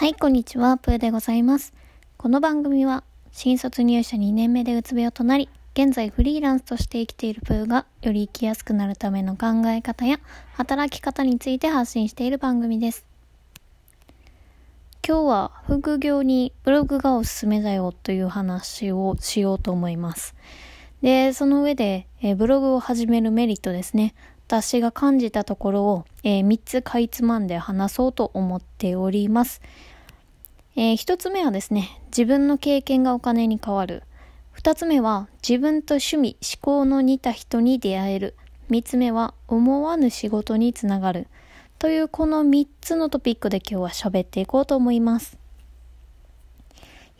はい、こんにちは、プーでございます。この番組は新卒入社2年目でうつ病となり、現在フリーランスとして生きているプーがより生きやすくなるための考え方や働き方について発信している番組です。今日は副業にブログがおすすめだよという話をしようと思います。で、その上で、ブログを始めるメリットですね。私が感じたところを、3つかいつまんで話そうと思っております。1つ目はですね、自分の経験がお金に変わる。2つ目は自分と趣味、思考の似た人に出会える。3つ目は思わぬ仕事につながる。というこの3つのトピックで今日は喋っていこうと思います。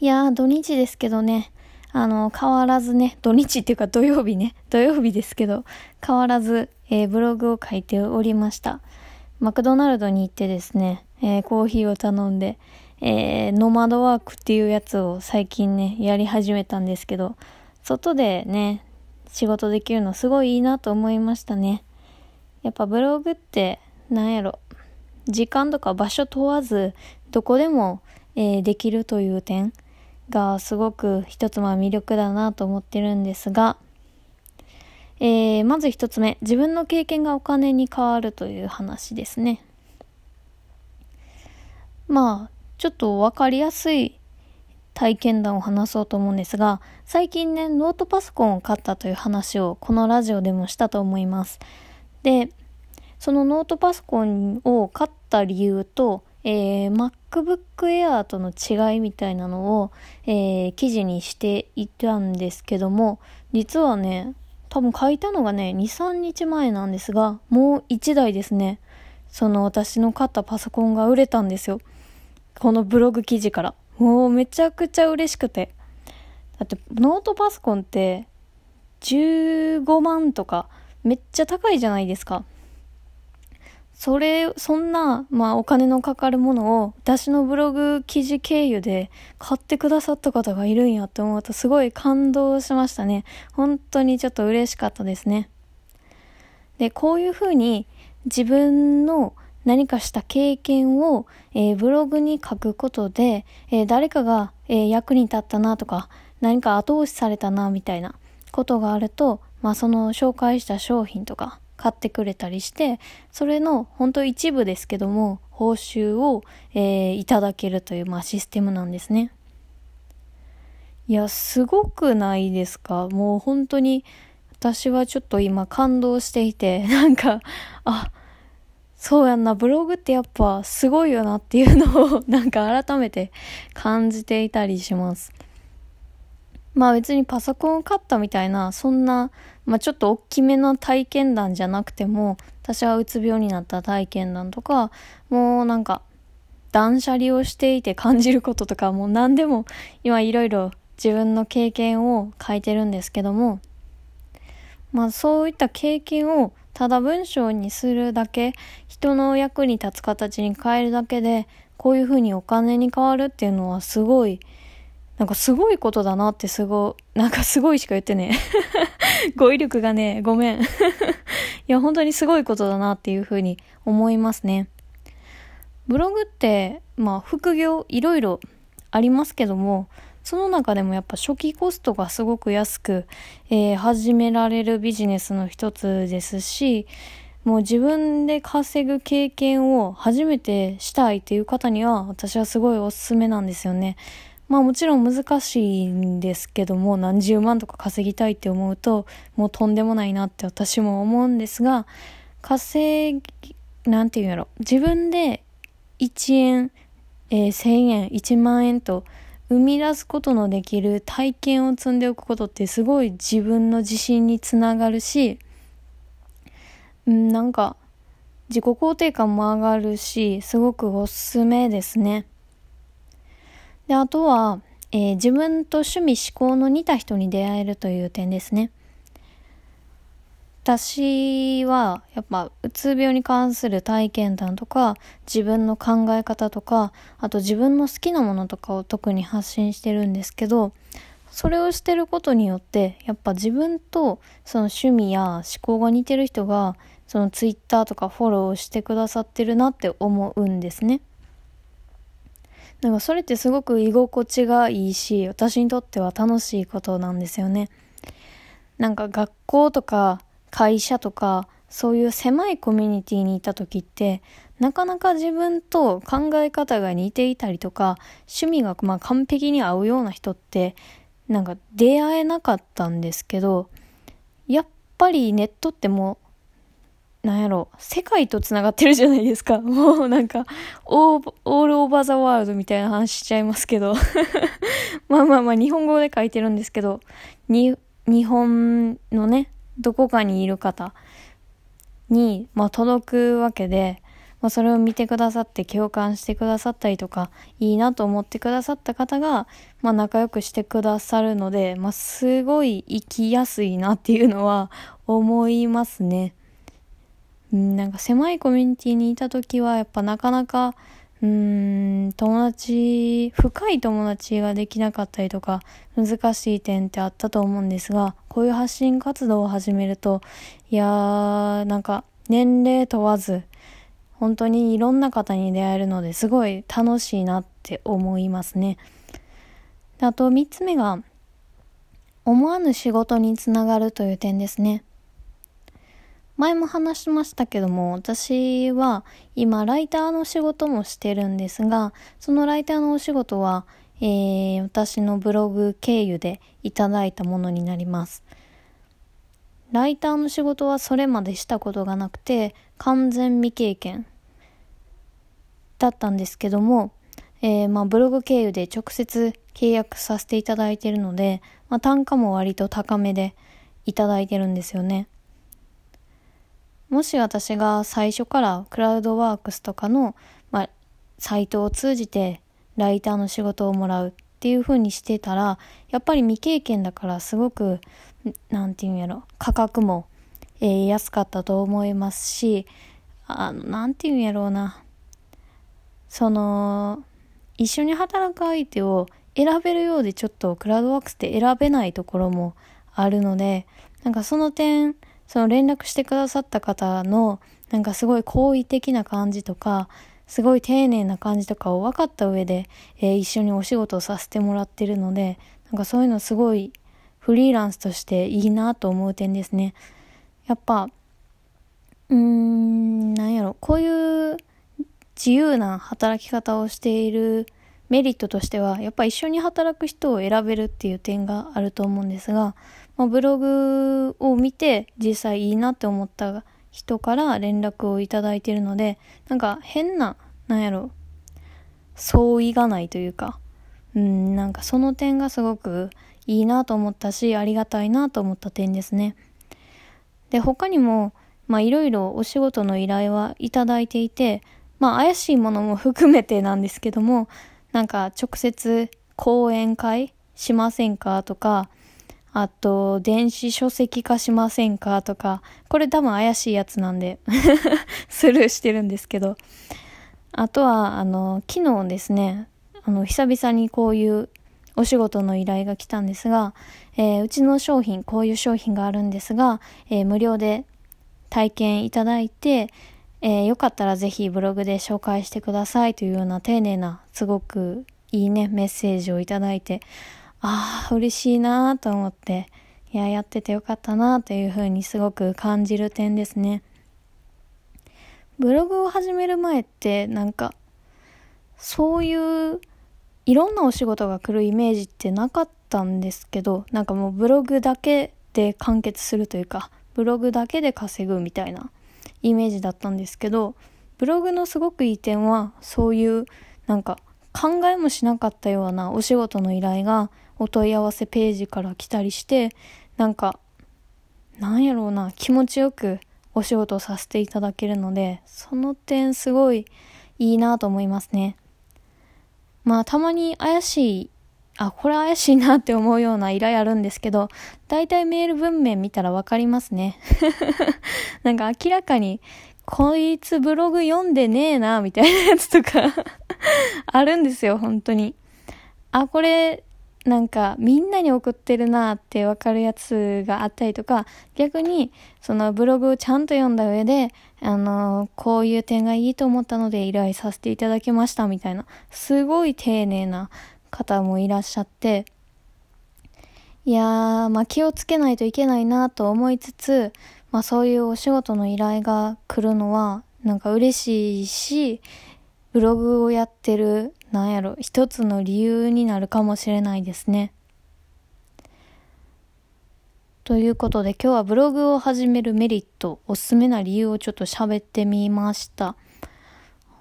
いやー、土日ですけどね、変わらずね、土日っていうか土曜日ね、土曜日ですけど、変わらず、ブログを書いておりました。マクドナルドに行ってですね、コーヒーを頼んで、ノマドワークっていうやつを最近ねやり始めたんですけど、外でね仕事できるのすごいいいなと思いましたね。やっぱブログってなんやろ、時間とか場所問わずどこでも、できるという点がすごく一つまあ魅力だなと思ってるんですが、まず一つ目、自分の経験がお金に変わるという話ですね。まあちょっと分かりやすい体験談を話そうと思うんですが、最近ねノートパソコンを買ったという話をこのラジオでもしたと思います。で、そのノートパソコンを買った理由と、MacBook Air との違いみたいなのを、記事にしていたんですけども、実はね多分買いたのがね 2,3 日前なんですが、もう1台ですね、その私の買ったパソコンが売れたんですよ。このブログ記事からもうめちゃくちゃ嬉しくて、だってノートパソコンって15万とかめっちゃ高いじゃないですか。そんな、お金のかかるものを私のブログ記事経由で買ってくださった方がいるんやって思うとすごい感動しましたね。本当にちょっと嬉しかったですね。で、こういうふうに自分の何かした経験を、ブログに書くことで、誰かが、役に立ったなとか何か後押しされたなみたいなことがあると、その紹介した商品とか買ってくれたりして、それの本当一部ですけども報酬を、いただけるという、システムなんですね。いや、すごくないですか。もう本当に私はちょっと今感動していて、なんかそうやんな、ブログってやっぱすごいよなっていうのをなんか改めて感じていたりします。別にパソコンを買ったみたいな、そんな、ちょっと大きめの体験談じゃなくても、私はうつ病になった体験談とか、もうなんか断捨離をしていて感じることとか、もう何でも今いろいろ自分の経験を書いてるんですけども、そういった経験をただ文章にするだけ、人の役に立つ形に変えるだけで、こういうふうにお金に変わるっていうのはすごい、なんかすごいことだなって、なんかすごいしか言ってね語彙力がね、ごめんいや本当にすごいことだなっていうふうに思いますね。ブログって副業いろいろありますけども、その中でもやっぱ初期コストがすごく安く、始められるビジネスの一つですし、もう自分で稼ぐ経験を初めてしたいっていう方には私はすごいおすすめなんですよね。もちろん難しいんですけども、何十万とか稼ぎたいって思うともうとんでもないなって私も思うんですが、なんていうんやろ、自分で1円、1000円、1万円と生み出すことのできる体験を積んでおくことってすごい自分の自信につながるし、なんか自己肯定感も上がるし、すごくおすすめですね。で、あとは、自分と趣味思考の似た人に出会えるという点ですね。私はやっぱうつ病に関する体験談とか自分の考え方とか、あと自分の好きなものとかを特に発信してるんですけど、それをしてることによってやっぱ自分とその趣味や思考が似てる人がそのツイッターとかフォローしてくださってるなって思うんですね。なんかそれってすごく居心地がいいし、私にとっては楽しいことなんですよね。なんか学校とか会社とかそういう狭いコミュニティにいた時って、なかなか自分と考え方が似ていたりとか、趣味がまあ完璧に合うような人ってなんか出会えなかったんですけど、やっぱりネットってもうなんやろ、世界とつながってるじゃないですか。もうなんかオールオーバーザワールドみたいな話しちゃいますけどまあ日本語で書いてるんですけど、日本のねどこかにいる方に、まあ、届くわけで、まあ、それを見てくださって共感してくださったりとか、いいなと思ってくださった方が、まあ、仲良くしてくださるので、まあ、すごい生きやすいなっていうのは思いますね。なんか狭いコミュニティにいた時はやっぱなかなか深い友達ができなかったりとか難しい点ってあったと思うんですが、こういう発信活動を始めると、いやーなんか年齢問わず本当にいろんな方に出会えるので、すごい楽しいなって思いますね。あと3つ目が思わぬ仕事につながるという点ですね。前も話しましたけども、私は今ライターの仕事もしてるんですが、そのライターのお仕事は、私のブログ経由でいただいたものになります。ライターの仕事はそれまでしたことがなくて、完全未経験だったんですけども、ブログ経由で直接契約させていただいているので、まあ、単価も割と高めでいただいてるんですよね。もし私が最初からクラウドワークスとかの、サイトを通じてライターの仕事をもらうっていう風にしてたら、やっぱり未経験だからすごく、価格も、安かったと思いますし、一緒に働く相手を選べるようで、ちょっとクラウドワークスって選べないところもあるので、なんかその点、その連絡してくださった方のなんかすごい好意的な感じとか、すごい丁寧な感じとかを分かった上で、一緒にお仕事をさせてもらってるので、なんかそういうのすごいフリーランスとしていいなと思う点ですね。やっぱこういう自由な働き方をしているメリットとしては、やっぱ一緒に働く人を選べるっていう点があると思うんですが、ブログを見て実際いいなって思った人から連絡をいただいているので、なんか変な、相違がないというか、なんかその点がすごくいいなと思ったし、ありがたいなと思った点ですね。で、他にも、いろいろお仕事の依頼はいただいていて、怪しいものも含めてなんですけども、なんか直接講演会しませんかとか、あと電子書籍化しませんかとか、これ多分怪しいやつなんでスルーしてるんですけど、あとは昨日ですね、久々にこういうお仕事の依頼が来たんですが、うちの商品、こういう商品があるんですが、無料で体験いただいて、よかったらぜひブログで紹介してくださいというような丁寧な、すごくいいねメッセージをいただいて、嬉しいなと思って、やっててよかったなというふうにすごく感じる点ですね。ブログを始める前って、なんかそういういろんなお仕事が来るイメージってなかったんですけど、なんかもうブログだけで完結するというか、ブログだけで稼ぐみたいなイメージだったんですけど、ブログのすごくいい点は、そういうなんか考えもしなかったようなお仕事の依頼がお問い合わせページから来たりして、気持ちよくお仕事をさせていただけるので、その点すごいいいなと思いますね。たまにこれ怪しいなって思うような依頼あるんですけど、だいたいメール文面見たらわかりますねなんか明らかにこいつブログ読んでねえなみたいなやつとかあるんですよ、本当に。これなんかみんなに送ってるなって分かるやつがあったりとか、逆にそのブログをちゃんと読んだ上でこういう点がいいと思ったので依頼させていただきましたみたいな、すごい丁寧な方もいらっしゃって、いやー、まあ気をつけないといけないなと思いつつ、まあそういうお仕事の依頼が来るのはなんか嬉しいし、ブログをやってる一つの理由になるかもしれないですね。ということで今日はブログを始めるメリット、おすすめな理由をちょっと喋ってみました。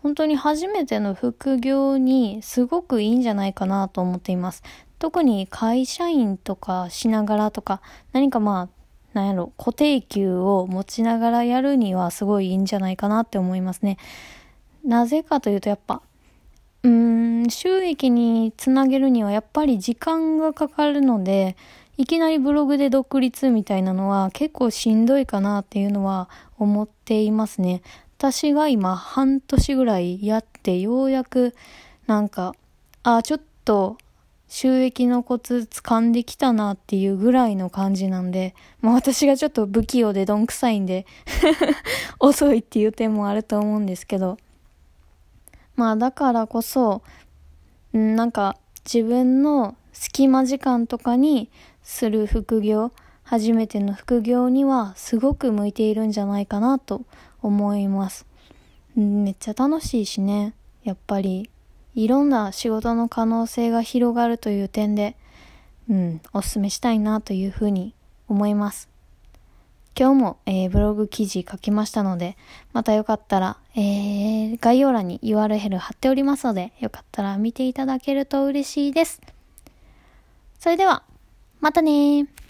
本当に初めての副業にすごくいいんじゃないかなと思っています。特に会社員とかしながらとか、何か固定給を持ちながらやるにはすごいいいんじゃないかなって思いますね。なぜかというと、やっぱ収益につなげるにはやっぱり時間がかかるので、いきなりブログで独立みたいなのは結構しんどいかなっていうのは思っていますね。私が今半年ぐらいやって、ようやくちょっと収益のコツ掴んできたなっていうぐらいの感じなんで、まあ私がちょっと不器用でどんくさいんで遅いっていう点もあると思うんですけど、まあだからこそ自分の隙間時間とかにする副業、初めての副業にはすごく向いているんじゃないかなと思います。めっちゃ楽しいしね、やっぱりいろんな仕事の可能性が広がるという点でおすすめしたいなというふうに思います。今日も、ブログ記事書きましたので、またよかったら、概要欄に URL 貼っておりますので、よかったら見ていただけると嬉しいです。それではまたねー。